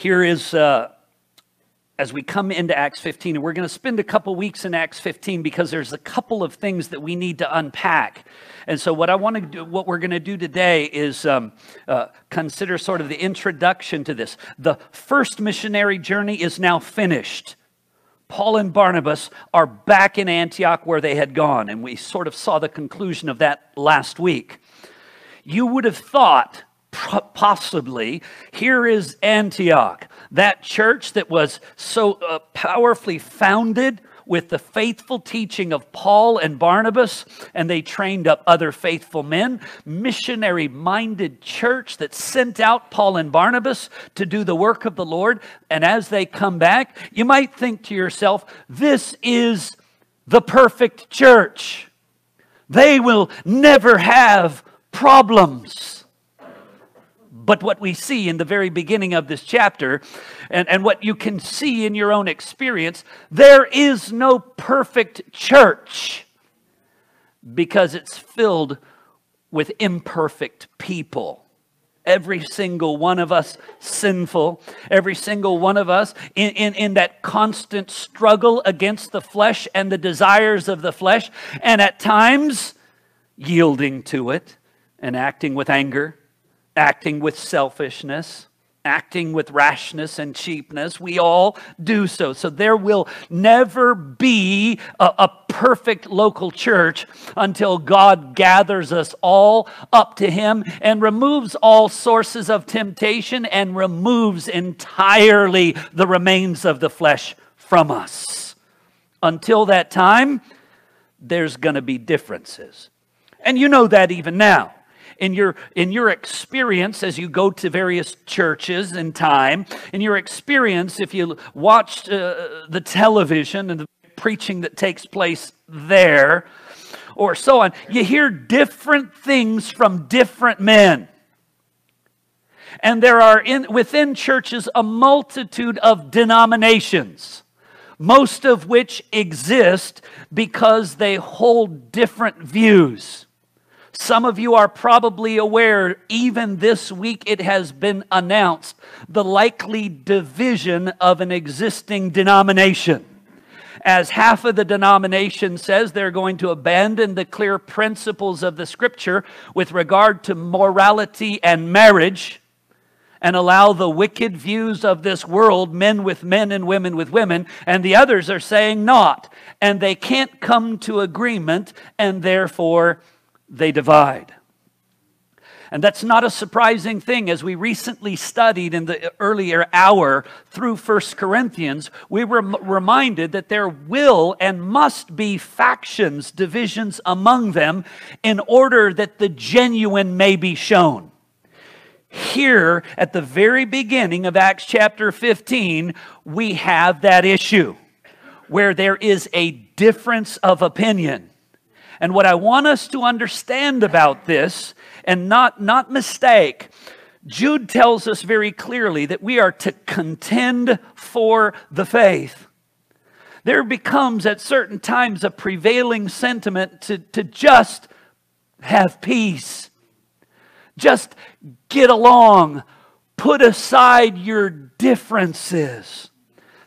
Here is, as we come into Acts 15, and we're going to spend a couple weeks in Acts 15 because there's a couple of things that we need to unpack. And so what I want to do, what we're going to do today is consider sort of the introduction to this. The first missionary journey is now finished. Paul and Barnabas are back in Antioch where they had gone, and we sort of saw the conclusion of that last week. You would have thought, possibly, here is Antioch, that church that was so powerfully founded with the faithful teaching of Paul and Barnabas, and they trained up other faithful men, missionary-minded church that sent out Paul and Barnabas to do the work of the Lord. And as they come back, you might think to yourself, this is the perfect church. They will never have problems. But what we see in the very beginning of this chapter, and what you can see in your own experience, there is no perfect church because it's filled with imperfect people. Every single one of us sinful, every single one of us in that constant struggle against the flesh and the desires of the flesh, and at times yielding to it and acting with anger, acting with selfishness, acting with rashness and cheapness. We all do so. So there will never be a perfect local church until God gathers us all up to Him and removes all sources of temptation and removes entirely the remains of the flesh from us. Until that time, there's going to be differences. And you know that even now. In your experience, as you go to various churches in time, in your experience, if you watched the television and the preaching that takes place there, or so on, you hear different things from different men. And there are within churches a multitude of denominations, most of which exist because they hold different views. Some of you are probably aware, even this week it has been announced, the likely division of an existing denomination. As half of the denomination says they're going to abandon the clear principles of the Scripture with regard to morality and marriage and allow the wicked views of this world, men with men and women with women, and the others are saying not. And they can't come to agreement, and therefore they divide. And that's not a surprising thing. As we recently studied in the earlier hour through 1 Corinthians, we were reminded that there will and must be factions, divisions among them, in order that the genuine may be shown. Here, at the very beginning of Acts chapter 15, we have that issue where there is a difference of opinion. And what I want us to understand about this, and not mistake, Jude tells us very clearly that we are to contend for the faith. There becomes at certain times a prevailing sentiment to just have peace. Just get along. Put aside your differences.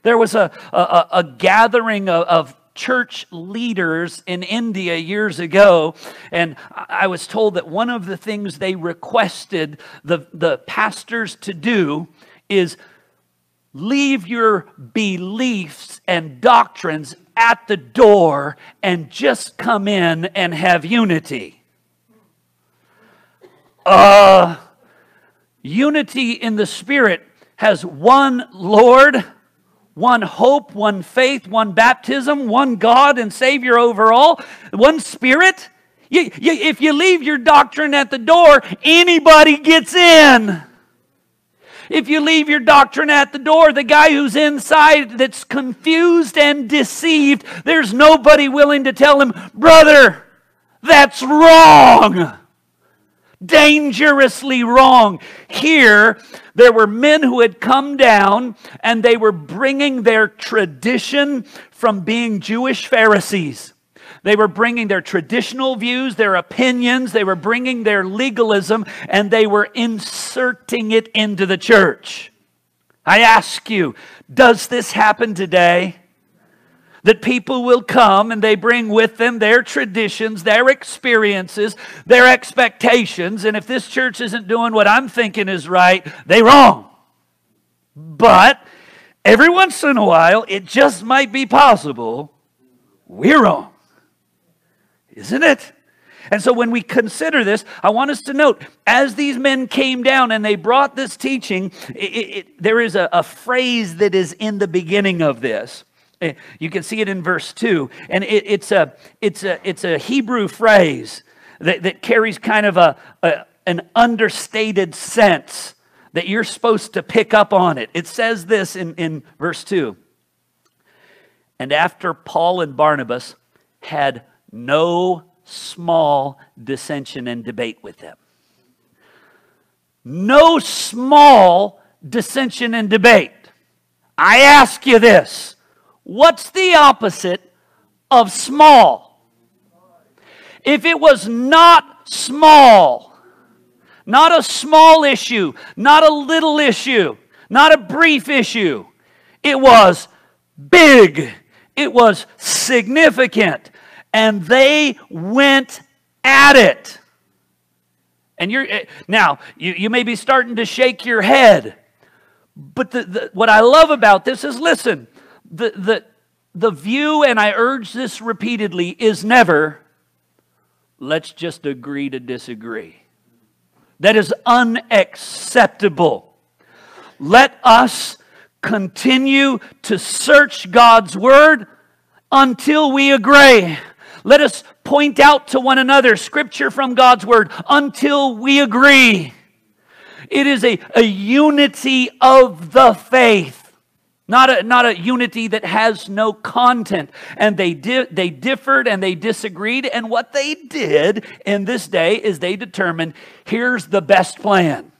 There was a gathering of church leaders in India years ago, and I was told that one of the things they requested the pastors to do is leave your beliefs and doctrines at the door and just come in and have unity. Unity in the Spirit has one Lord, one hope, one faith, one baptism, one God and Savior over all, one Spirit. If you leave your doctrine at the door, anybody gets in. If you leave your doctrine at the door, the guy who's inside that's confused and deceived, there's nobody willing to tell him, brother, that's wrong. Dangerously wrong. Here, there were men who had come down and they were bringing their tradition from being Jewish Pharisees. They were bringing their traditional views, their opinions, they were bringing their legalism, and they were inserting it into the church. I ask you, does this happen today? That people will come and they bring with them their traditions, their experiences, their expectations. And if this church isn't doing what I'm thinking is right, they're wrong. But every once in a while, it just might be possible we're wrong. Isn't it? And so when we consider this, I want us to note, as these men came down and they brought this teaching, there is a phrase that is in the beginning of this. You can see it in verse 2, and it's a Hebrew phrase that carries kind of an understated sense that you're supposed to pick up on it. It says this in verse 2, and after Paul and Barnabas had no small dissension and debate with them. No small dissension and debate. I ask you this. What's the opposite of small? If it was not small, not a small issue, not a little issue, not a brief issue, it was big, it was significant, and they went at it. And you may be starting to shake your head, but what I love about this is, listen, the view, and I urge this repeatedly, is never, let's just agree to disagree. That is unacceptable. Let us continue to search God's word until we agree. Let us point out to one another scripture from God's word until we agree. It is a unity of the faith. Not a unity that has no content. And they differed and they disagreed. And what they did in this day is they determined, here's the best plan.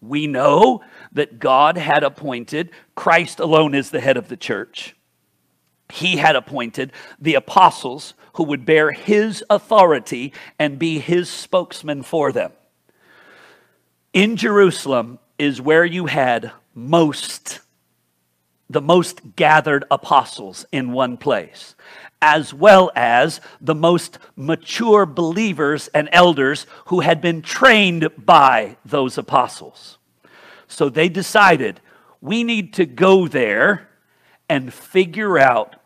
We know that God had appointed, Christ alone is the head of the church. He had appointed the apostles who would bear his authority and be his spokesman for them. In Jerusalem is where you had the most gathered apostles in one place, as well as the most mature believers and elders who had been trained by those apostles. So they decided, we need to go there and figure out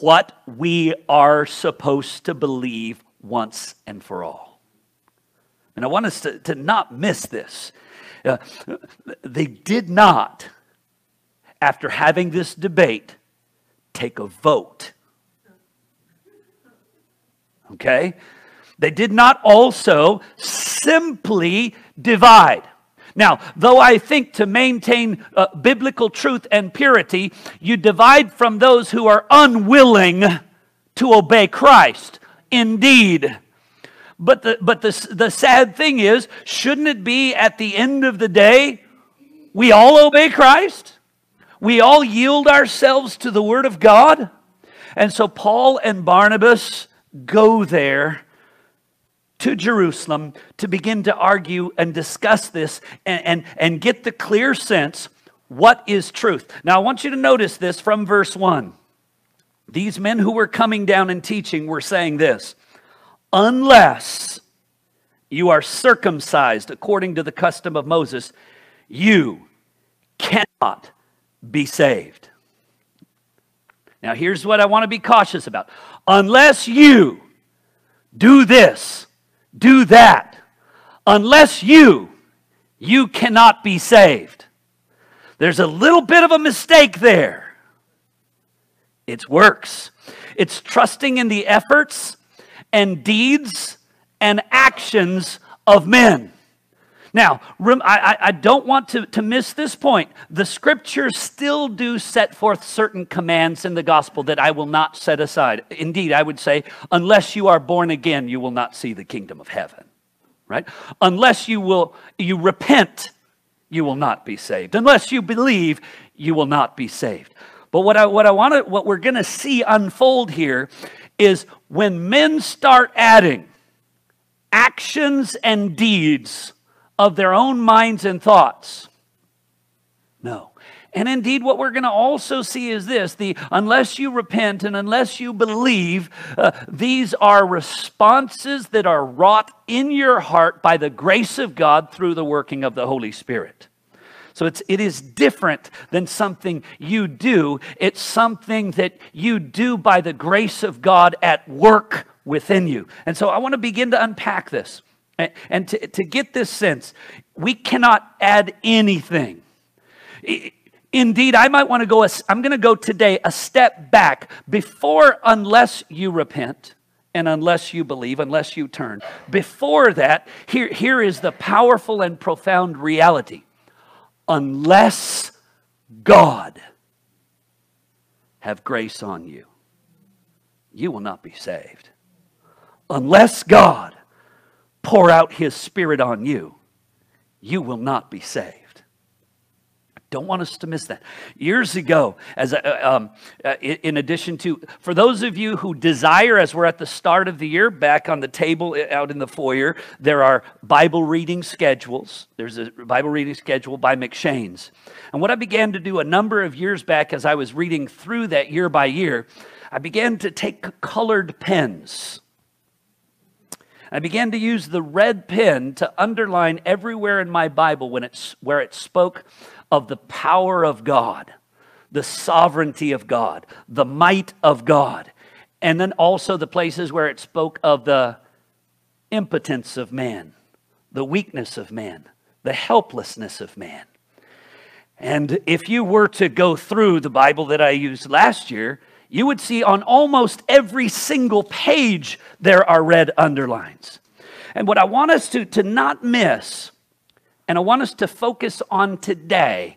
what we are supposed to believe once and for all. And I want us to not miss this. They did not, after having this debate, take a vote. Okay? They did not also simply divide. Now, though I think to maintain biblical truth and purity, you divide from those who are unwilling to obey Christ. Indeed. But the sad thing is, shouldn't it be at the end of the day, we all obey Christ? We all yield ourselves to the Word of God. And so Paul and Barnabas go there to Jerusalem to begin to argue and discuss this and get the clear sense, what is truth? Now I want you to notice this from verse 1. These men who were coming down and teaching were saying this, unless you are circumcised according to the custom of Moses, you cannot be saved. Now here's what I want to be cautious about. Unless you do this, do that, unless you cannot be saved. There's a little bit of a mistake there. It's works. It's trusting in the efforts and deeds and actions of men. Now, I don't want to miss this point. The scriptures still do set forth certain commands in the gospel that I will not set aside. Indeed, I would say, unless you are born again, you will not see the kingdom of heaven. Right? Unless you repent, you will not be saved. Unless you believe, you will not be saved. But what we're going to see unfold here is when men start adding actions and deeds of their own minds and thoughts. No. And indeed, what we're going to also see is this, unless you repent and unless you believe, these are responses that are wrought in your heart by the grace of God through the working of the Holy Spirit. So it is different than something you do. It's something that you do by the grace of God at work within you. And so I want to begin to unpack this. And to get this sense, we cannot add anything. Indeed, I might want to go, I'm going to go today a step back before unless you repent and unless you believe, unless you turn. Before that, here is the powerful and profound reality. Unless God have grace on you, you will not be saved. Unless God pour out His Spirit on you, you will not be saved. I don't want us to miss that. Years ago, in addition to, for those of you who desire, as we're at the start of the year, back on the table out in the foyer, there are Bible reading schedules. There's a Bible reading schedule by McShane's. And what I began to do a number of years back as I was reading through that year by year, I began to take colored pens. I began to use the red pen to underline everywhere in my Bible where it spoke of the power of God, the sovereignty of God, the might of God, and then also the places where it spoke of the impotence of man, the weakness of man, the helplessness of man. And if you were to go through the Bible that I used last year, you would see on almost every single page there are red underlines. And what I want us to not miss, and I want us to focus on today,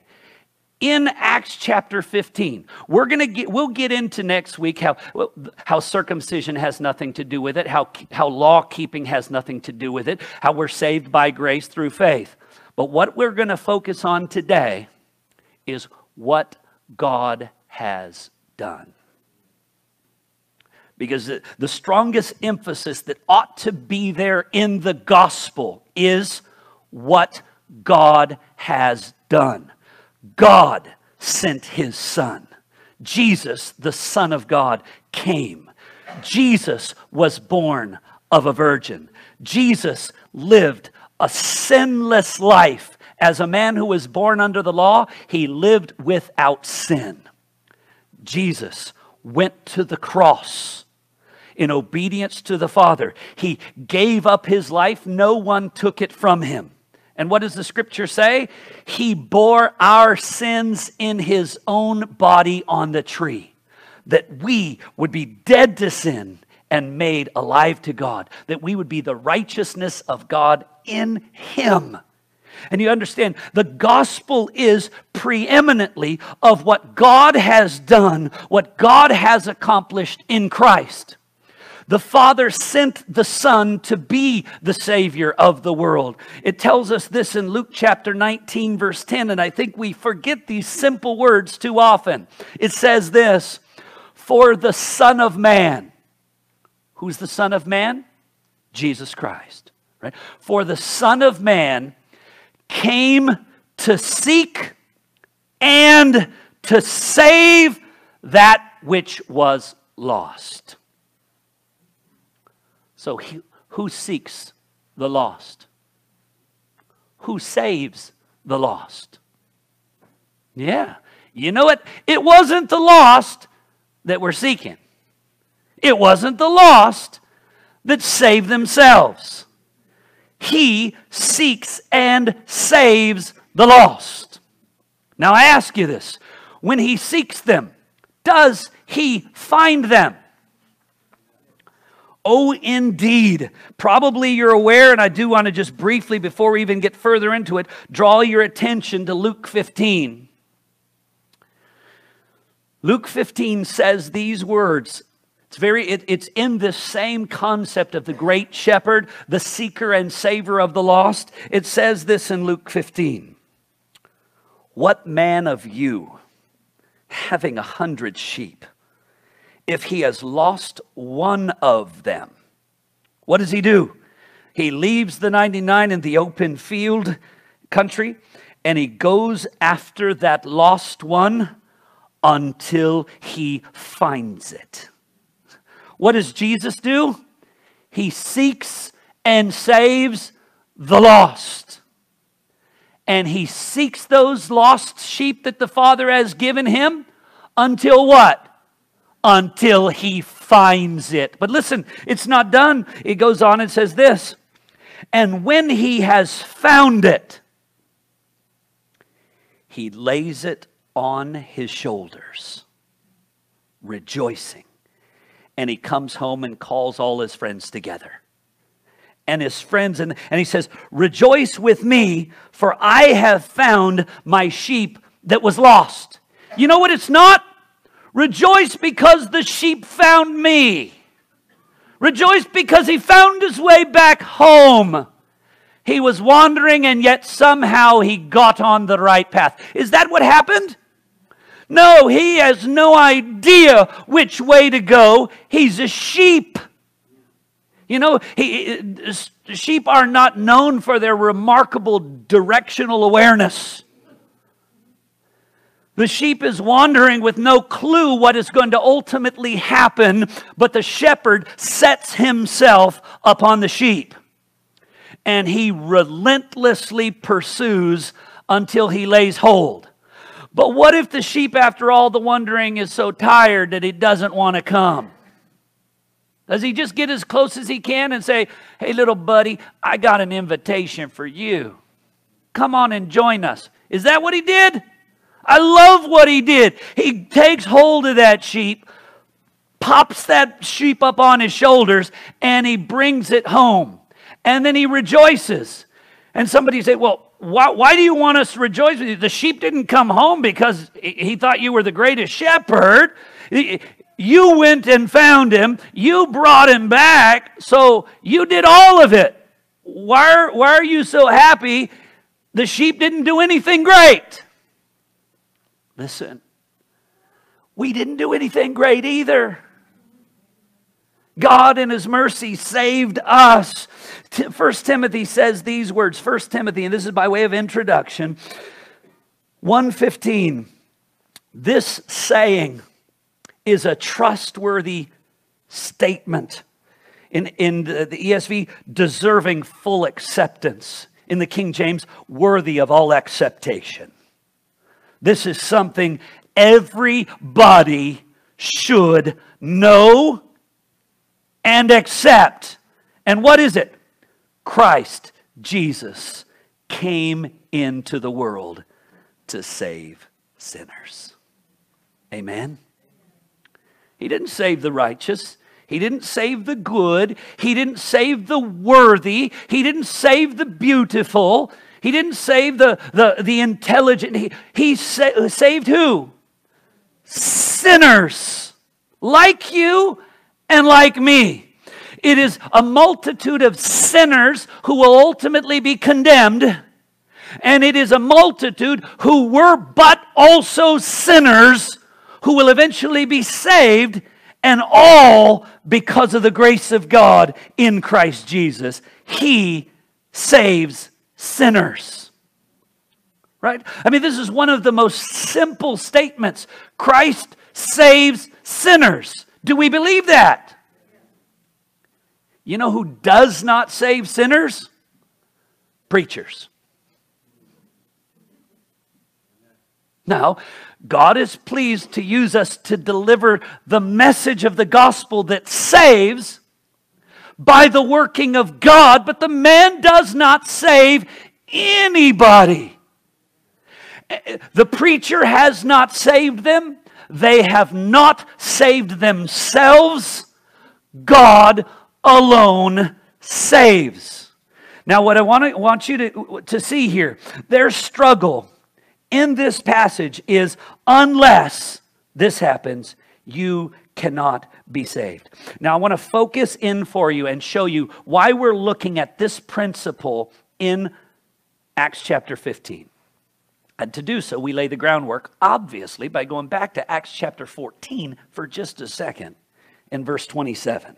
in Acts chapter 15, we'll get into next week how circumcision has nothing to do with it, how law keeping has nothing to do with it, how we're saved by grace through faith. But what we're going to focus on today is what God has done. Because the strongest emphasis that ought to be there in the gospel is what God has done. God sent His Son. Jesus, the Son of God, came. Jesus was born of a virgin. Jesus lived a sinless life. As a man who was born under the law, He lived without sin. Jesus went to the cross. In obedience to the Father, He gave up His life. No one took it from Him. And what does the Scripture say? He bore our sins in His own body on the tree, that we would be dead to sin and made alive to God, that we would be the righteousness of God in Him. And you understand, the gospel is preeminently of what God has done, what God has accomplished in Christ. The Father sent the Son to be the Savior of the world. It tells us this in Luke chapter 19, verse 10, and I think we forget these simple words too often. It says this, for the Son of Man. Who's the Son of Man? Jesus Christ. Right? For the Son of Man came to seek and to save that which was lost. So who seeks the lost? Who saves the lost? Yeah. You know what? It wasn't the lost that were seeking. It wasn't the lost that saved themselves. He seeks and saves the lost. Now I ask you this. When He seeks them, does He find them? Oh, indeed. Probably you're aware, and I do want to just briefly, before we even get further into it, draw your attention to Luke 15. Luke 15 says these words. It's in this same concept of the great shepherd, the seeker and saver of the lost. It says this in Luke 15. What man of you, having 100 sheep, if he has lost one of them, what does he do? He leaves the 99 in the open field country and he goes after that lost one until he finds it. What does Jesus do? He seeks and saves the lost. And he seeks those lost sheep that the Father has given him until what? Until he finds it. But listen, it's not done. It goes on and says this. And when he has found it, he lays it on his shoulders, rejoicing. And he comes home and calls all his friends together. And his friends, and he says, rejoice with me, for I have found my sheep that was lost. You know what it's not? Rejoice because the sheep found me. Rejoice because he found his way back home. He was wandering and yet somehow he got on the right path. Is that what happened? No, he has no idea which way to go. He's a sheep. You know, sheep are not known for their remarkable directional awareness. The sheep is wandering with no clue what is going to ultimately happen, but the shepherd sets himself upon the sheep. And he relentlessly pursues until he lays hold. But what if the sheep, after all the wandering, is so tired that he doesn't want to come? Does he just get as close as he can and say, hey, little buddy, I got an invitation for you. Come on and join us. Is that what he did? I love what he did. He takes hold of that sheep, pops that sheep up on his shoulders, and he brings it home. And then he rejoices. And somebody say, well, why do you want us to rejoice with you? The sheep didn't come home because he thought you were the greatest shepherd. You went and found him. You brought him back. So you did all of it. Why are you so happy? The sheep didn't do anything great. Listen, we didn't do anything great either. God in his mercy saved us. 1 Timothy says these words. 1 Timothy, and this is by way of introduction. 1:15. This saying is a trustworthy statement. In the ESV, deserving full acceptance. In the King James, worthy of all acceptation. This is something everybody should know and accept. And what is it? Christ Jesus came into the world to save sinners. Amen? He didn't save the righteous. He didn't save the good. He didn't save the worthy. He didn't save the beautiful. He didn't save the intelligent. He saved who? Sinners. Like you and like me. It is a multitude of sinners who will ultimately be condemned. And it is a multitude who were but also sinners who will eventually be saved. And all because of the grace of God in Christ Jesus. He saves sinners. Sinners, right? I mean, this is one of the most simple statements. Christ saves sinners. Do we believe that? You know who does not save sinners? Preachers. Now, God is pleased to use us to deliver the message of the gospel that saves by the working of God, but the man does not save anybody. The preacher has not saved them. They have not saved themselves. God alone saves. Now, what I want you to see here, their struggle in this passage is, unless this happens, you cannot be saved. Now I want to focus in for you and show you why we're looking at this principle in Acts chapter 15. And to do so, we lay the groundwork, obviously, by going back to Acts chapter 14 for just a second in verse 27.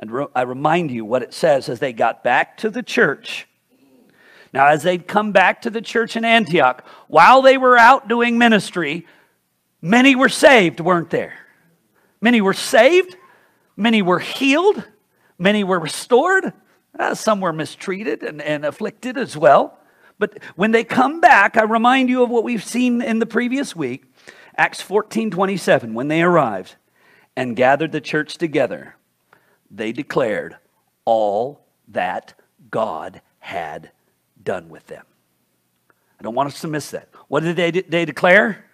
And I remind you what it says as they got back to the church. Now, as they'd come back to the church in Antioch, while they were out doing ministry, many were saved, weren't there? Many were saved. Many were healed. Many were restored. Some were mistreated and afflicted as well. But when they come back, I remind you of what we've seen in the previous week. Acts 14:27, when they arrived and gathered the church together, they declared all that God had done with them. I don't want us to miss that. What did they declare?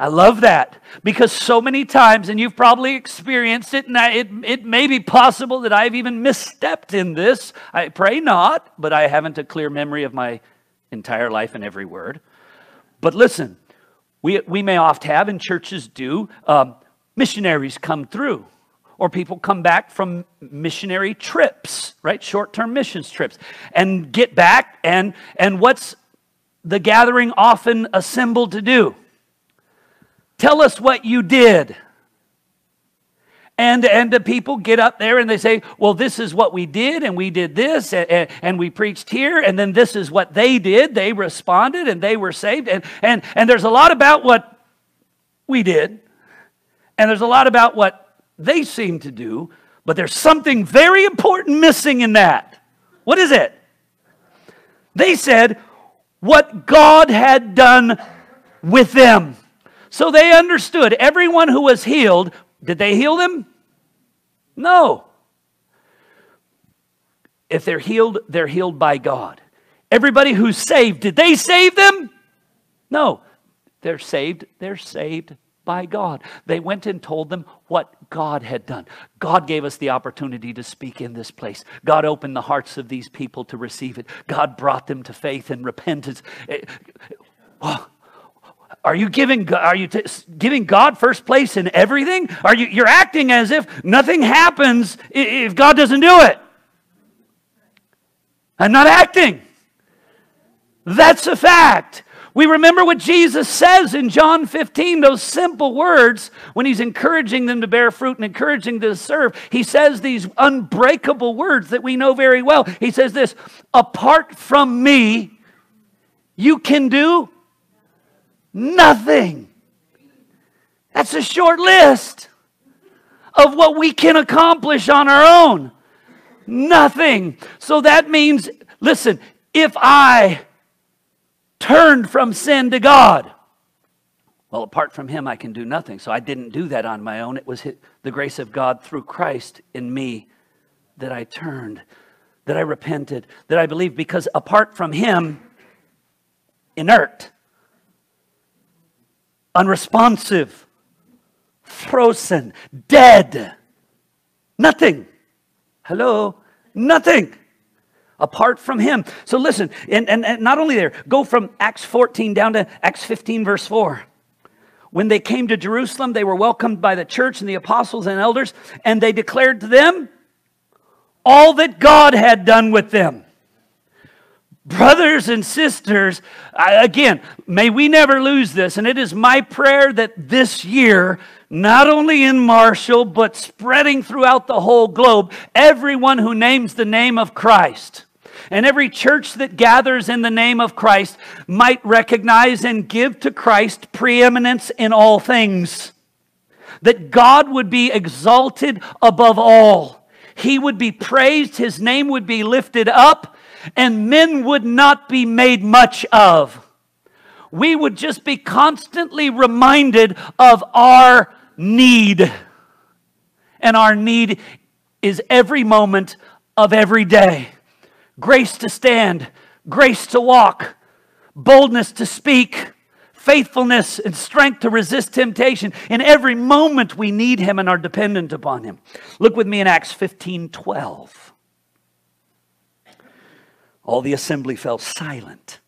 I love that, because so many times, and you've probably experienced it, and it may be possible that I've even misstepped in this. I pray not, but I haven't a clear memory of my entire life and every word. But listen, we may oft have, and churches do, missionaries come through, or people come back from missionary trips, right? Short-term missions trips, and get back, and what's the gathering often assembled to do? Tell us what you did. And the people get up there and they say, well, this is what we did, and we did this, and we preached here, and then this is what they did. They responded and they were saved. And there's a lot about what we did, and there's a lot about what they seem to do, but there's something very important missing in that. What is it? They said what God had done with them. So they understood everyone who was healed. Did they heal them? No. If they're healed, they're healed by God. Everybody who's saved, did they save them? No. They're saved by God. They went and told them what God had done. God gave us the opportunity to speak in this place. God opened the hearts of these people to receive it. God brought them to faith and repentance. Are you giving God first place in everything? You're acting as if nothing happens if God doesn't do it. I'm not acting. That's a fact. We remember what Jesus says in John 15, those simple words, when he's encouraging them to bear fruit and encouraging them to serve. He says these unbreakable words that we know very well. He says this, apart from me, you can do nothing. That's a short list of what we can accomplish on our own. Nothing. So that means, listen, if I turned from sin to God, well, apart from him, I can do nothing. So I didn't do that on my own. It was the grace of God through Christ in me that I turned, that I repented, that I believed, because apart from him, inert, unresponsive, frozen, dead, nothing. Hello? Nothing apart from him. So listen, and not only there, go from Acts 14 down to Acts 15, verse 4. When they came to Jerusalem, they were welcomed by the church and the apostles and elders, and they declared to them all that God had done with them. Brothers and sisters, again, may we never lose this, and it is my prayer that this year, not only in Marshall, but spreading throughout the whole globe, everyone who names the name of Christ, and every church that gathers in the name of Christ, might recognize and give to Christ preeminence in all things, that God would be exalted above all. He would be praised, his name would be lifted up, and men would not be made much of. We would just be constantly reminded of our need. And our need is every moment of every day. Grace to stand, grace to walk, boldness to speak, faithfulness and strength to resist temptation. In every moment we need him and are dependent upon him. Look with me in Acts 15:12. All the assembly fell silent,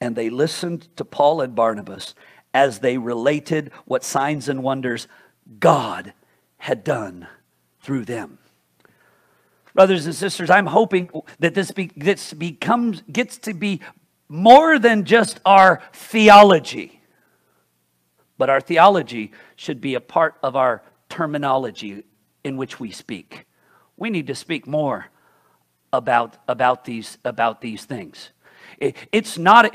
and they listened to Paul and Barnabas as they related what signs and wonders God had done through them. Brothers and sisters, I'm hoping that this gets to be more than just our theology. But our theology should be a part of our terminology in which we speak. We need to speak more about these things. It's not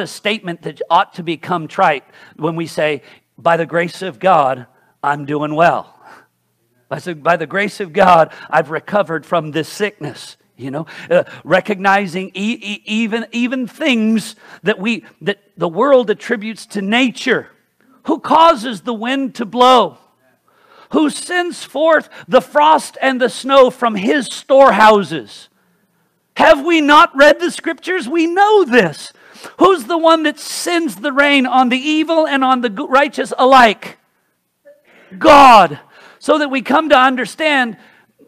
a statement that ought to become trite when we say, by the grace of God, I'm doing well. By the grace of God, I've recovered from this sickness. You know, recognizing even things that the world attributes to nature. Who causes the wind to blow? Who sends forth the frost and the snow from his storehouses? Have we not read the scriptures? We know this. Who's the one that sends the rain on the evil and on the righteous alike? God. So that we come to understand,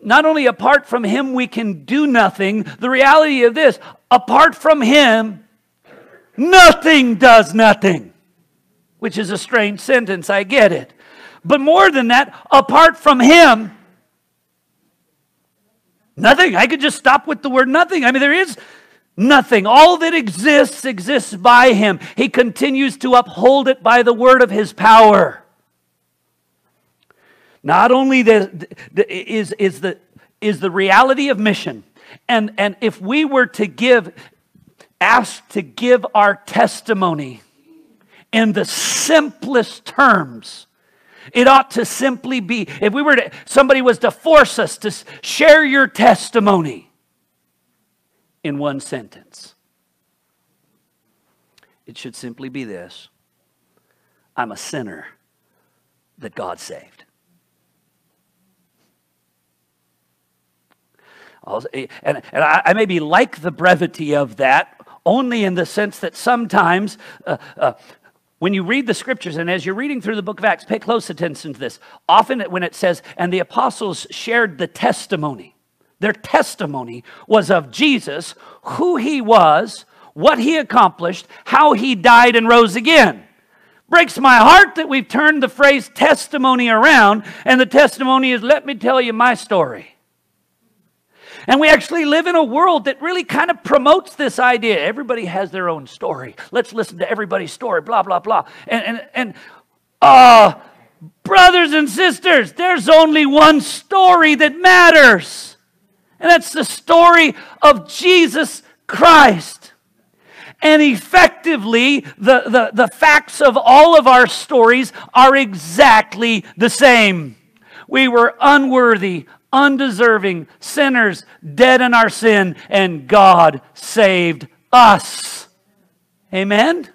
not only apart from him we can do nothing, the reality of this, apart from him, nothing does nothing. Which is a strange sentence, I get it. But more than that, apart from him, nothing. I could just stop with the word nothing. I mean, there is nothing. All that exists, exists by him. He continues to uphold it by the word of his power. Not only is the reality of mission, and if we were to asked to give our testimony in the simplest terms, it ought to simply be, if we were to, somebody was to force us to share your testimony in one sentence, it should simply be this: I'm a sinner that God saved. And I may be like the brevity of that, only in the sense that sometimes when you read the scriptures, and as you're reading through the book of Acts, pay close attention to this. Often when it says, and the apostles shared the testimony, their testimony was of Jesus, who he was, what he accomplished, how he died and rose again. Breaks my heart that we've turned the phrase testimony around, and the testimony is, let me tell you my story. And we actually live in a world that really kind of promotes this idea. Everybody has their own story. Let's listen to everybody's story, blah, blah, blah. And brothers and sisters, there's only one story that matters. And that's the story of Jesus Christ. And effectively, the facts of all of our stories are exactly the same. We were unworthy, undeserving sinners, dead in our sin, and God saved us. Amen?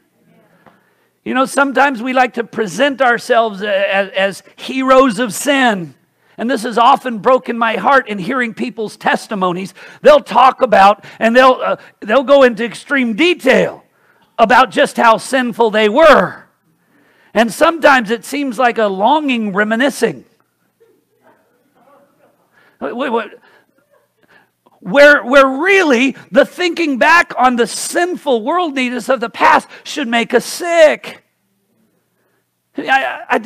You know, sometimes we like to present ourselves as heroes of sin. And this has often broken my heart in hearing people's testimonies. They'll talk about, and they'll go into extreme detail about just how sinful they were. And sometimes it seems like a longing reminiscing. Where really the thinking back on the sinful worldliness of the past should make us sick. I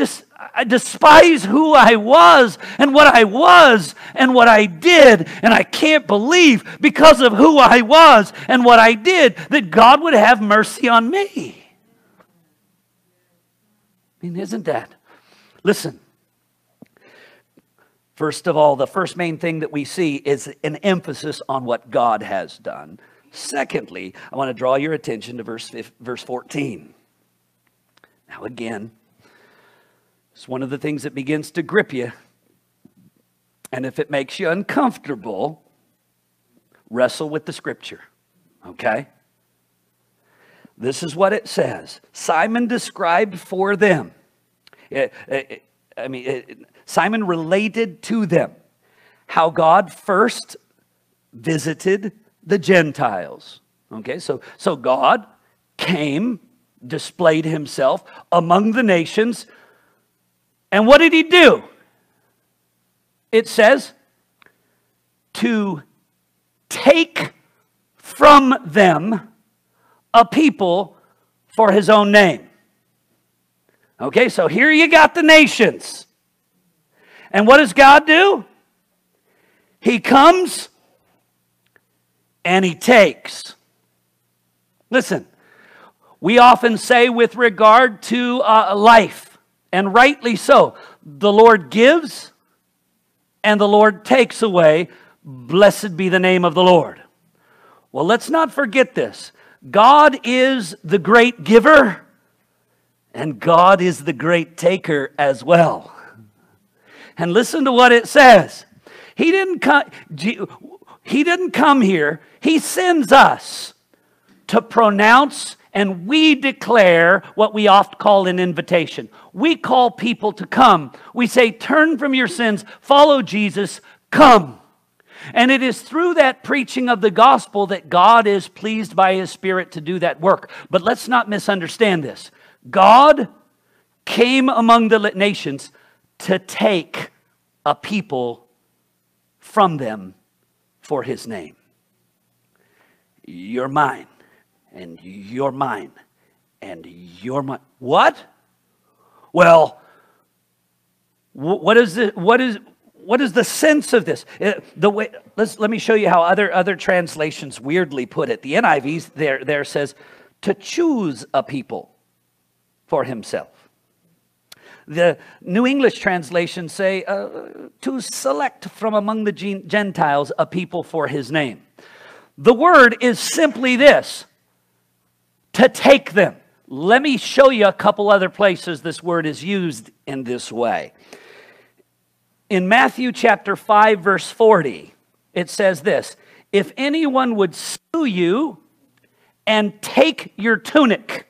despise who I was and what I was and what I did, and I can't believe because of who I was and what I did that God would have mercy on me. I mean, isn't that? Listen. First of all, the first main thing that we see is an emphasis on what God has done. Secondly, I want to draw your attention to verse 14. Now again, it's one of the things that begins to grip you. And if it makes you uncomfortable, wrestle with the scripture. Okay? This is what it says. Simon described for them. Simon related to them how God first visited the Gentiles. Okay, so God came, displayed himself among the nations. And what did he do? It says, to take from them a people for his own name. Okay, so here you got the nations. And what does God do? He comes and he takes. Listen, we often say with regard to life, and rightly so, the Lord gives and the Lord takes away, Blessed be the name of the Lord. Well, let's not forget this. God is the great giver, and God is the great taker as well. And listen to what it says. He didn't come here. He sends us to pronounce, and we declare what we oft call an invitation. We call people to come. We say, turn from your sins, follow Jesus, come. And it is through that preaching of the gospel that God is pleased by His Spirit to do that work. But let's not misunderstand this. God came among the nations to take a people from them for His name. You're mine, and you're mine, and you're mine. What? Well, what is the sense of this? Let me show you how other translations weirdly put it. The NIV there says, to choose a people for Himself. The New English translations say, to select from among the Gentiles a people for His name. The word is simply this, to take them. Let me show you a couple other places this word is used in this way. In Matthew chapter 5, verse 40, it says this, if anyone would sue you and take your tunic.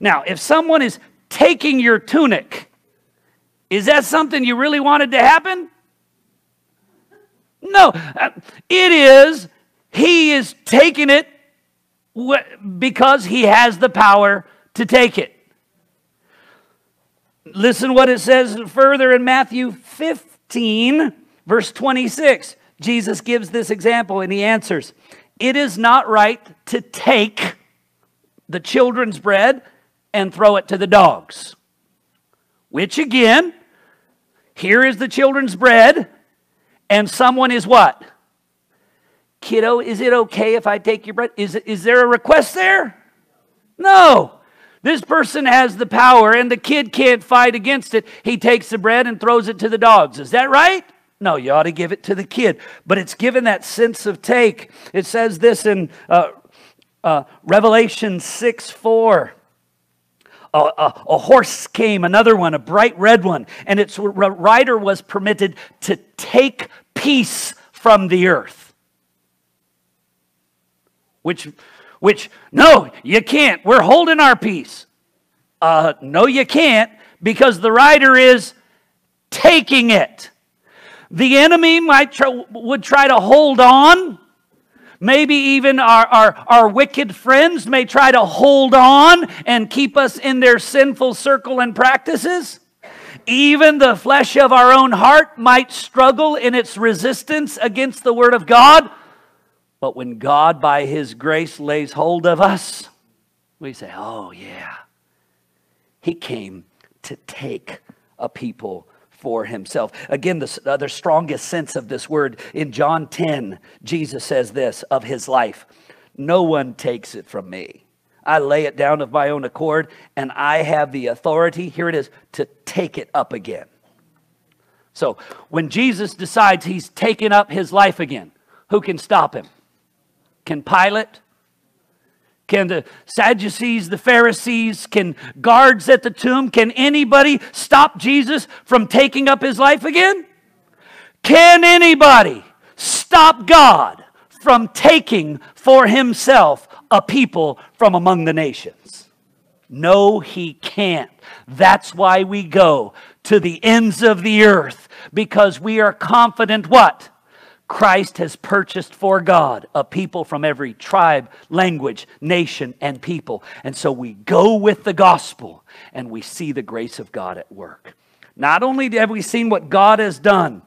Now, if someone is taking your tunic, is that something you really wanted to happen? No, it is. He is taking it because He has the power to take it. Listen what it says further in Matthew 15, verse 26. Jesus gives this example and He answers, it is not right to take the children's bread and throw it to the dogs. Which again, here is the children's bread and someone is what? Kiddo, is it okay if I take your bread? Is there a request there? No. This person has the power and the kid can't fight against it. He takes the bread and throws it to the dogs. Is that right? No, you ought to give it to the kid. But it's given that sense of take. It says this in Revelation 6:4. A horse came, another one, a bright red one, and its rider was permitted to take peace from the earth. Which, no, you can't. We're holding our peace. No, you can't, because the rider is taking it. The enemy would try to hold on. Maybe even our wicked friends may try to hold on and keep us in their sinful circle and practices. Even the flesh of our own heart might struggle in its resistance against the Word of God. But when God, by His grace, lays hold of us, we say, oh, yeah. He came to take a people for Himself. Again, the strongest sense of this word, in John 10, Jesus says this of His life, no one takes it from me. I lay it down of my own accord, and I have the authority, here it is, to take it up again. So, when Jesus decides He's taken up His life again, who can stop Him? Can Pilate? Can the Sadducees, the Pharisees? Can guards at the tomb? Can anybody stop Jesus from taking up His life again? Can anybody stop God from taking for Himself a people from among the nations? No, He can't. That's why we go to the ends of the earth, because we are confident what? Christ has purchased for God a people from every tribe, language, nation, and people. And so we go with the gospel and we see the grace of God at work. Not only have we seen what God has done,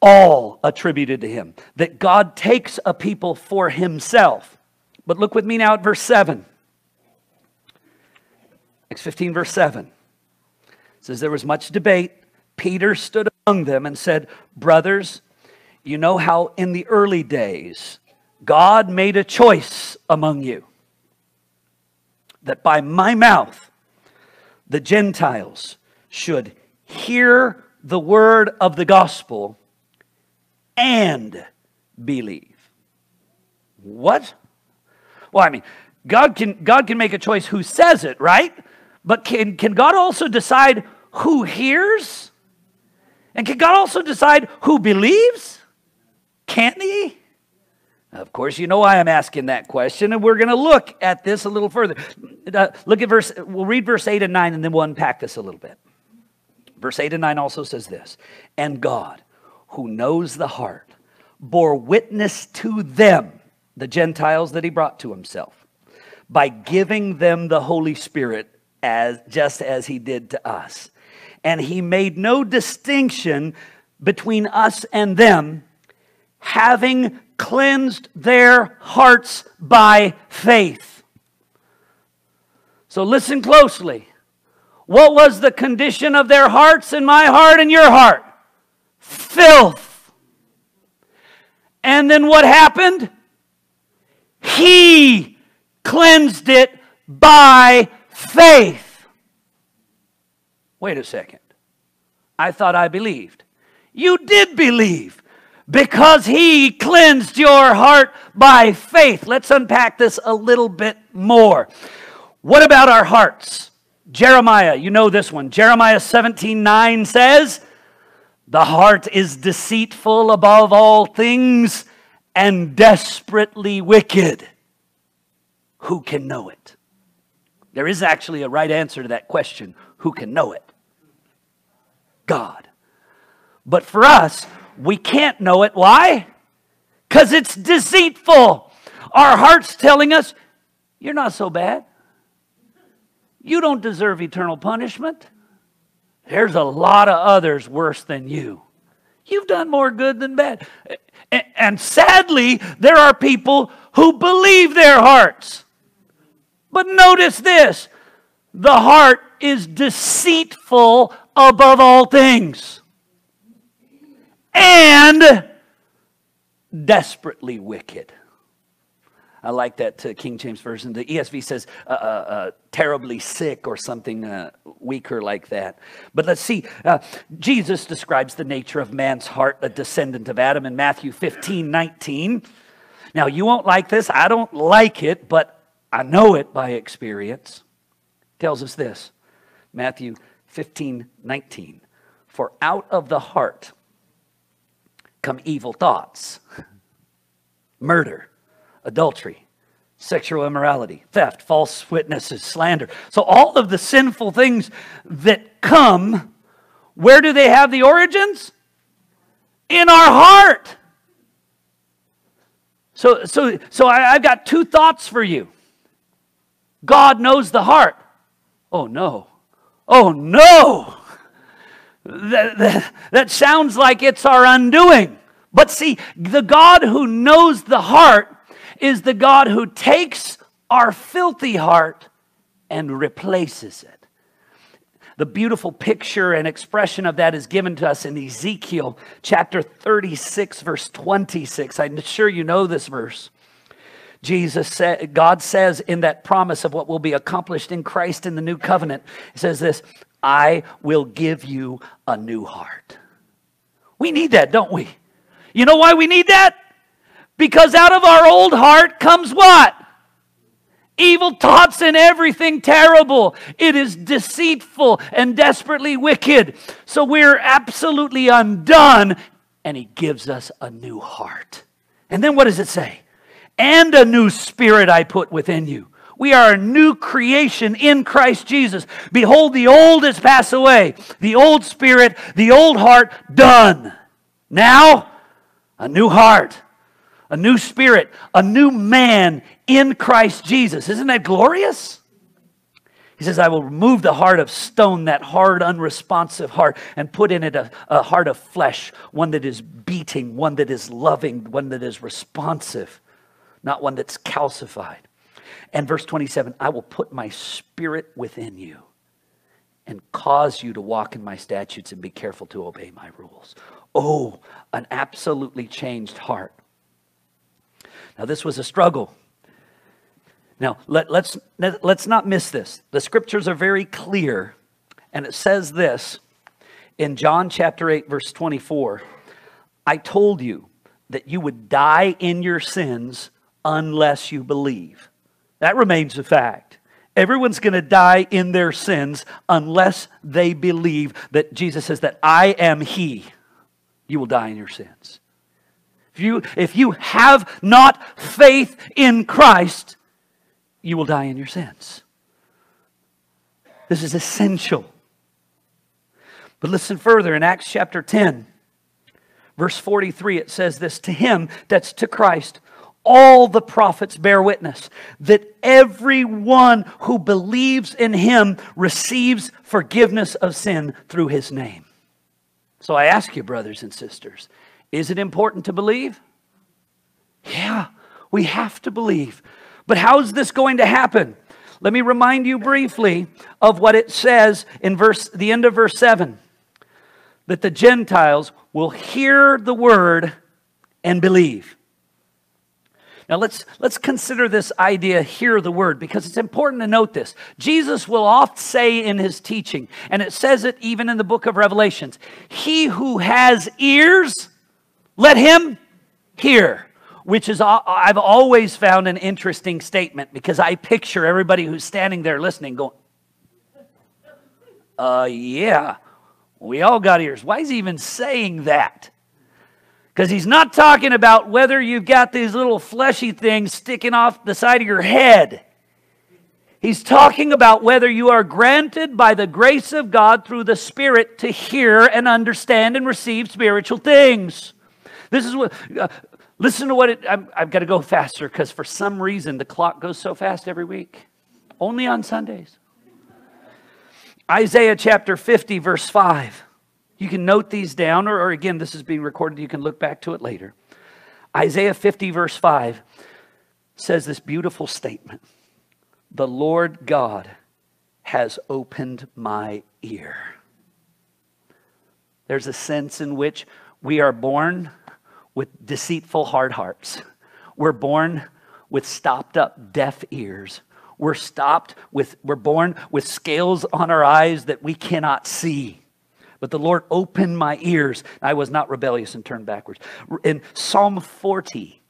all attributed to Him, that God takes a people for Himself. But look with me now at verse 7. Acts 15, verse 7. It says, there was much debate. Peter stood among them and said, brothers, you know how in the early days God made a choice among you that by my mouth the Gentiles should hear the word of the gospel and believe. What? Well, I mean, God can make a choice who says it, right? But can God also decide who hears? And can God also decide who believes? Can't he? Of course, you know why I'm asking that question, and we're going to look at this a little further. We'll read verse 8 and 9, and then we'll unpack this a little bit. Verse 8 and 9 also says this, "And God, who knows the heart, bore witness to them," the Gentiles that he brought to himself, "by giving them the Holy Spirit, just as he did to us. And he made no distinction between us and them, having cleansed their hearts by faith." So listen closely. What was the condition of their hearts and my heart and your heart? Filth. And then what happened? He cleansed it by faith. Wait a second. I thought I believed. You did believe, because he cleansed your heart by faith. Let's unpack this a little bit more. What about our hearts? Jeremiah, you know this one. Jeremiah 17:9 says, "The heart is deceitful above all things and desperately wicked. Who can know it?" There is actually a right answer to that question. Who can know it? God. But for us, we can't know it. Why? Because it's deceitful. Our heart's telling us, you're not so bad. You don't deserve eternal punishment. There's a lot of others worse than you. You've done more good than bad. And sadly, there are people who believe their hearts. But notice this. The heart is deceitful above all things and desperately wicked. I like that King James Version. The ESV says terribly sick or something weaker like that. But let's see. Jesus describes the nature of man's heart, a descendant of Adam, in Matthew 15:19. Now, you won't like this. I don't like it, but I know it by experience. It tells us this. Matthew 15:19. "For out of the heart come evil thoughts, murder, adultery, sexual immorality, theft, false witnesses, slander." So all of the sinful things that come, where do they have the origins? In our heart. So I've got two thoughts for you. God knows the heart. Oh no. Oh no. That sounds like it's our undoing. But see, the God who knows the heart is the God who takes our filthy heart and replaces it. The beautiful picture and expression of that is given to us in Ezekiel chapter 36, verse 26. I'm sure you know this verse. God says in that promise of what will be accomplished in Christ in the new covenant, he says this, "I will give you a new heart." We need that, don't we? You know why we need that? Because out of our old heart comes what? Evil thoughts and everything terrible. It is deceitful and desperately wicked. So we're absolutely undone, and he gives us a new heart. And then what does it say? "And a new spirit I put within you." We are a new creation in Christ Jesus. "Behold, the old has passed away. The old spirit, the old heart, done. Now, a new heart, a new spirit, a new man in Christ Jesus." Isn't that glorious? He says, "I will remove the heart of stone," that hard, unresponsive heart, "and put in it a heart of flesh," one that is beating, one that is loving, one that is responsive, not one that's calcified. And verse 27, "I will put my spirit within you and cause you to walk in my statutes and be careful to obey my rules." Oh, an absolutely changed heart. Now, this was a struggle. Now, let's not miss this. The scriptures are very clear, and it says this in John chapter 8, verse 24. I told you that you would die in your sins unless you believe. That remains a fact. Everyone's going to die in their sins unless they believe that Jesus says that I am He. You will die in your sins. If you have not faith in Christ, you will die in your sins. This is essential. But listen further in Acts chapter 10, verse 43, it says this, to Him, that's to Christ, all the prophets bear witness that everyone who believes in Him receives forgiveness of sin through His name. So I ask you, brothers and sisters, is it important to believe? Yeah, we have to believe. But how is this going to happen? Let me remind you briefly of what it says in the end of verse 7. That the Gentiles will hear the word and believe. Now let's consider this idea, hear the word, because it's important to note this. Jesus will oft say in His teaching, and it says it even in the book of Revelations, he who has ears, let him hear. Which is, I've always found an interesting statement, because I picture everybody who's standing there listening going, yeah, we all got ears. Why is he even saying that? Because he's not talking about whether you've got these little fleshy things sticking off the side of your head. He's talking about whether you are granted by the grace of God through the Spirit to hear and understand and receive spiritual things. This is what... listen to what it... I've got to go faster because for some reason the clock goes so fast every week. Only on Sundays. Isaiah chapter 50 verse 5. You can note these down or again this is being recorded. You can look back to it later. Isaiah 50 verse 5 says this beautiful statement. The Lord God has opened my ear. There's a sense in which we are born with deceitful hard hearts. We're born with stopped up deaf ears. We're born with scales on our eyes that we cannot see. But the Lord opened my ears. I was not rebellious and turned backwards. In Psalm 40,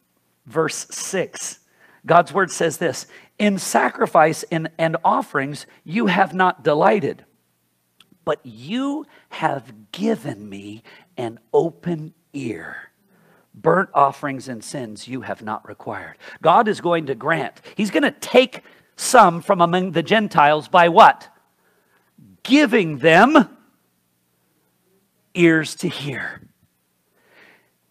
verse 6, God's word says this, in sacrifice and offerings you have not delighted, but you have given me an open ear. Burnt offerings and sins you have not required. God is going to grant. He's going to take some from among the Gentiles by what? Giving them ears to hear.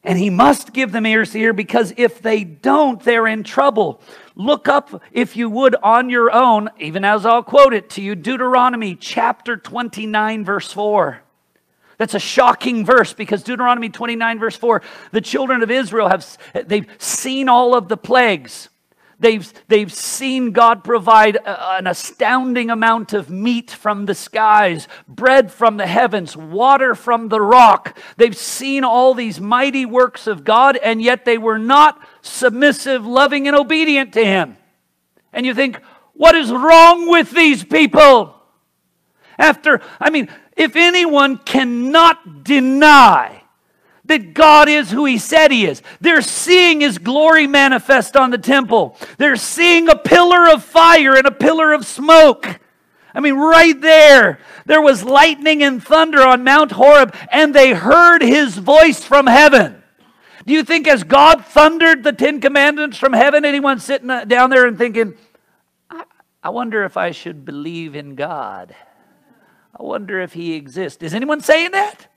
And He must give them ears to hear, because if they don't, they're in trouble. Look up, if you would, on your own, even as I'll quote it to you, Deuteronomy chapter 29, verse 4. That's a shocking verse, because Deuteronomy 29 verse 4, the children of Israel they've seen all of the plagues. They've seen God provide an astounding amount of meat from the skies, bread from the heavens, water from the rock. They've seen all these mighty works of God, and yet they were not submissive, loving, and obedient to Him. And you think, what is wrong with these people? If anyone cannot deny that God is who He said He is, they're seeing His glory manifest on the temple. They're seeing a pillar of fire and a pillar of smoke. Right there was lightning and thunder on Mount Horeb, and they heard His voice from heaven. Do you think as God thundered the Ten Commandments from heaven, anyone's sitting down there and thinking, I wonder if I should believe in God? I wonder if He exists. Is anyone saying that?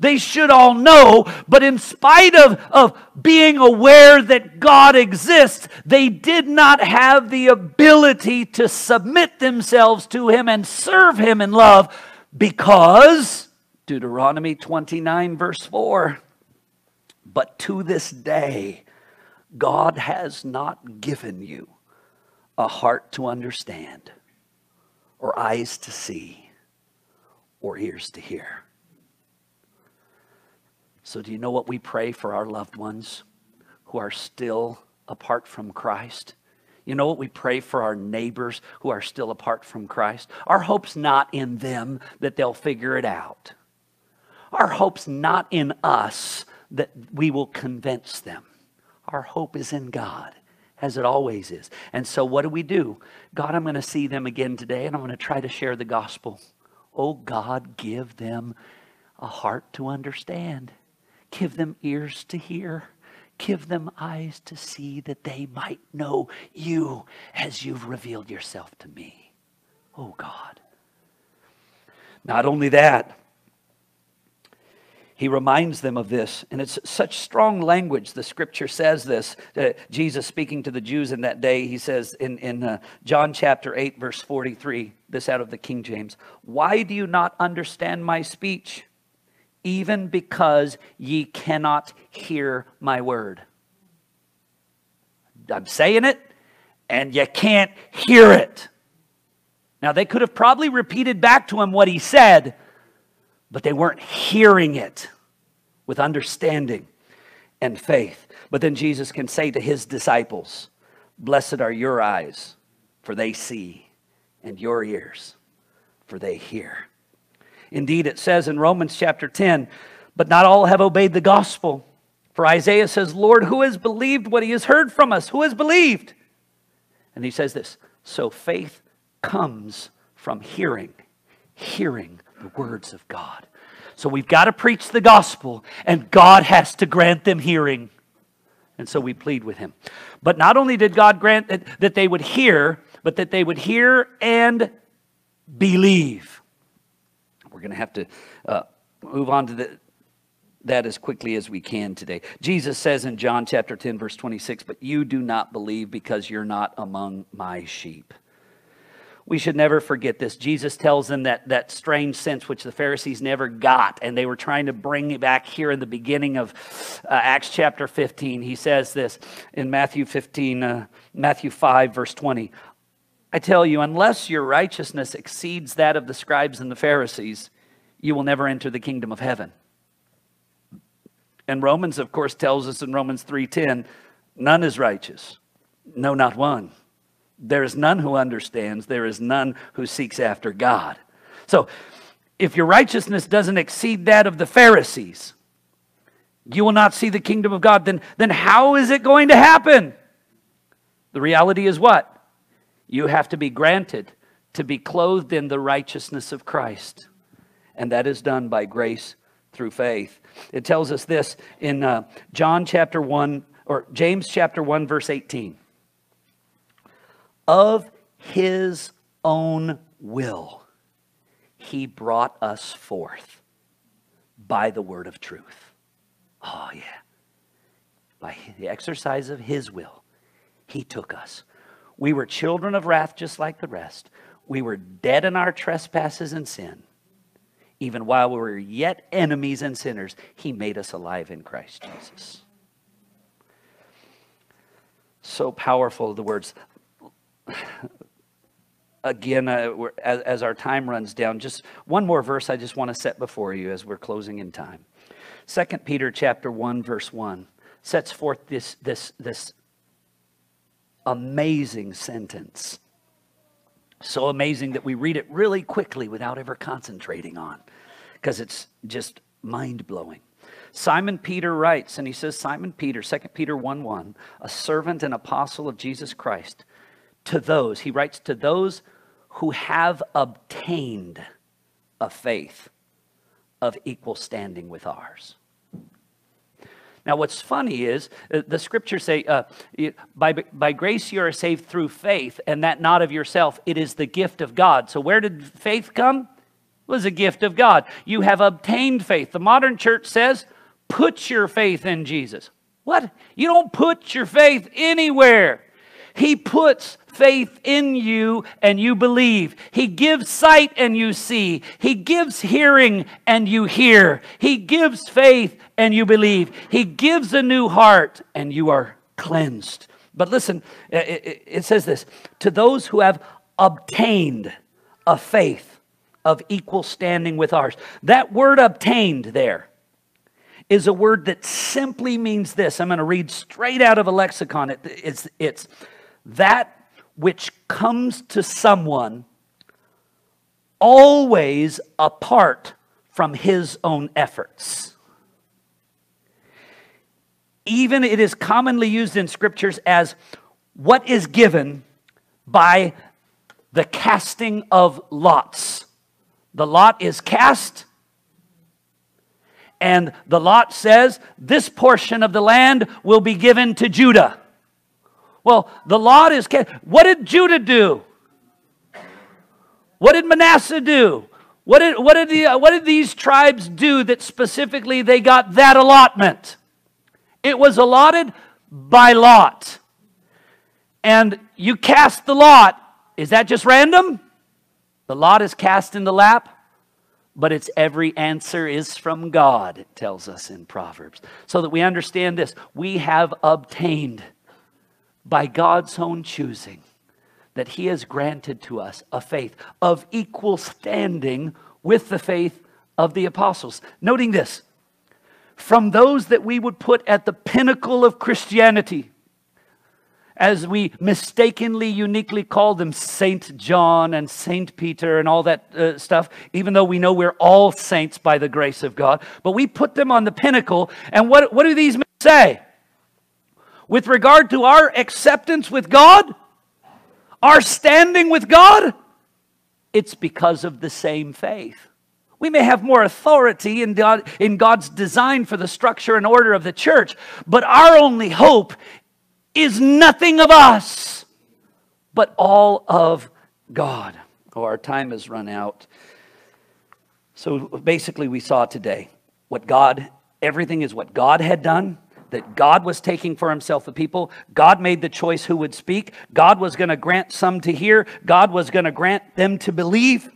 They should all know, but in spite of being aware that God exists, they did not have the ability to submit themselves to Him and serve Him in love, because Deuteronomy 29 verse 4, but to this day, God has not given you a heart to understand, or eyes to see, or ears to hear. So do you know what we pray for our loved ones who are still apart from Christ? You know what we pray for our neighbors who are still apart from Christ? Our hope's not in them that they'll figure it out. Our hope's not in us that we will convince them. Our hope is in God, as it always is. And so what do we do? God, I'm going to see them again today, and I'm going to try to share the gospel. Oh God, give them a heart to understand. Give them ears to hear. Give them eyes to see, that they might know you as you've revealed yourself to me. Oh God. Not only that, he reminds them of this, and it's such strong language. The scripture says this, Jesus speaking to the Jews in that day, he says in John chapter 8, verse 43, this out of the King James, "Why do you not understand my speech? Even because ye cannot hear my word." I'm saying it, and you can't hear it. Now, they could have probably repeated back to him what he said, but they weren't hearing it with understanding and faith. But then Jesus can say to his disciples, "Blessed are your eyes, for they see, and your ears, for they hear." Indeed, it says in Romans chapter 10, "But not all have obeyed the gospel. For Isaiah says, Lord, who has believed what he has heard from us? Who has believed?" And he says this, "So faith comes from hearing, hearing the words of God." So we've got to preach the gospel, and God has to grant them hearing. And so we plead with him. But not only did God grant that they would hear, but that they would hear and believe. We're going to have to move on to that as quickly as we can today. Jesus says in John chapter 10, verse 26, "But you do not believe because you're not among my sheep." We should never forget this. Jesus tells them that strange sense which the Pharisees never got, and they were trying to bring it back here in the beginning of Acts chapter 15. He says this in Matthew 5, verse 20. "I tell you, unless your righteousness exceeds that of the scribes and the Pharisees, you will never enter the kingdom of heaven." And Romans, of course, tells us in Romans 3:10, "None is righteous, no, not one. There is none who understands. There is none who seeks after God." So if your righteousness doesn't exceed that of the Pharisees, you will not see the kingdom of God. Then how is it going to happen? The reality is what? You have to be granted to be clothed in the righteousness of Christ. And that is done by grace through faith. It tells us this in James chapter 1, verse 18. "Of his own will, he brought us forth by the word of truth." Oh, yeah. By the exercise of his will, he took us. "We were children of wrath just like the rest. We were dead in our trespasses and sin. Even while we were yet enemies and sinners, he made us alive in Christ Jesus." So powerful the words. Again, as our time runs down, just one more verse I just want to set before you as we're closing in time. 2 Peter chapter 1, verse 1 sets forth this amazing sentence. So amazing that we read it really quickly without ever concentrating on, because it's just mind-blowing. Simon Peter writes, and he says, Simon Peter, 2 Peter 1:1, "a servant and apostle of Jesus Christ, to those," he writes, "to those who have obtained a faith of equal standing with ours." Now, what's funny is the scriptures say, by grace you are saved through faith, and that not of yourself. It is the gift of God. So where did faith come? It was a gift of God. You have obtained faith. The modern church says, put your faith in Jesus. What? You don't put your faith anywhere. He puts faith in you and you believe. He gives sight and you see. He gives hearing and you hear. He gives faith and you believe. He gives a new heart and you are cleansed. But listen, it says this, "to those who have obtained a faith of equal standing with ours." That word "obtained" there is a word that simply means this. I'm going to read straight out of a lexicon. It's that which comes to someone always apart from his own efforts. Even it is commonly used in scriptures as what is given by the casting of lots. The lot is cast, and the lot says, this portion of the land will be given to Judah. Well, the lot is cast. What did Judah do? What did Manasseh do? What did these tribes do that specifically they got that allotment? It was allotted by lot. And you cast the lot. Is that just random? The lot is cast in the lap, but it's every answer is from God, it tells us in Proverbs. So that we understand this, we have obtained by God's own choosing that He has granted to us a faith of equal standing with the faith of the apostles. Noting this, from those that we would put at the pinnacle of Christianity, as we mistakenly, uniquely call them Saint John and Saint Peter and all that stuff, even though we know we're all saints by the grace of God, but we put them on the pinnacle. And what do these men say? With regard to our acceptance with God, our standing with God, it's because of the same faith. We may have more authority in God's design for the structure and order of the church, but our only hope is nothing of us, but all of God. Oh, our time has run out. So basically we saw today what God, everything is what God had done, that God was taking for Himself the people. God made the choice who would speak. God was going to grant some to hear. God was going to grant them to believe.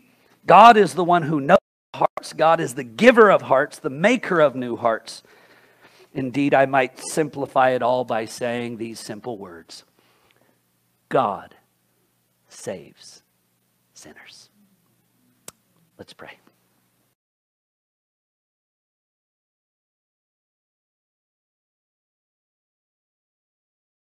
God is the one who knows hearts. God is the giver of hearts, the maker of new hearts. Indeed, I might simplify it all by saying these simple words. God saves sinners. Let's pray.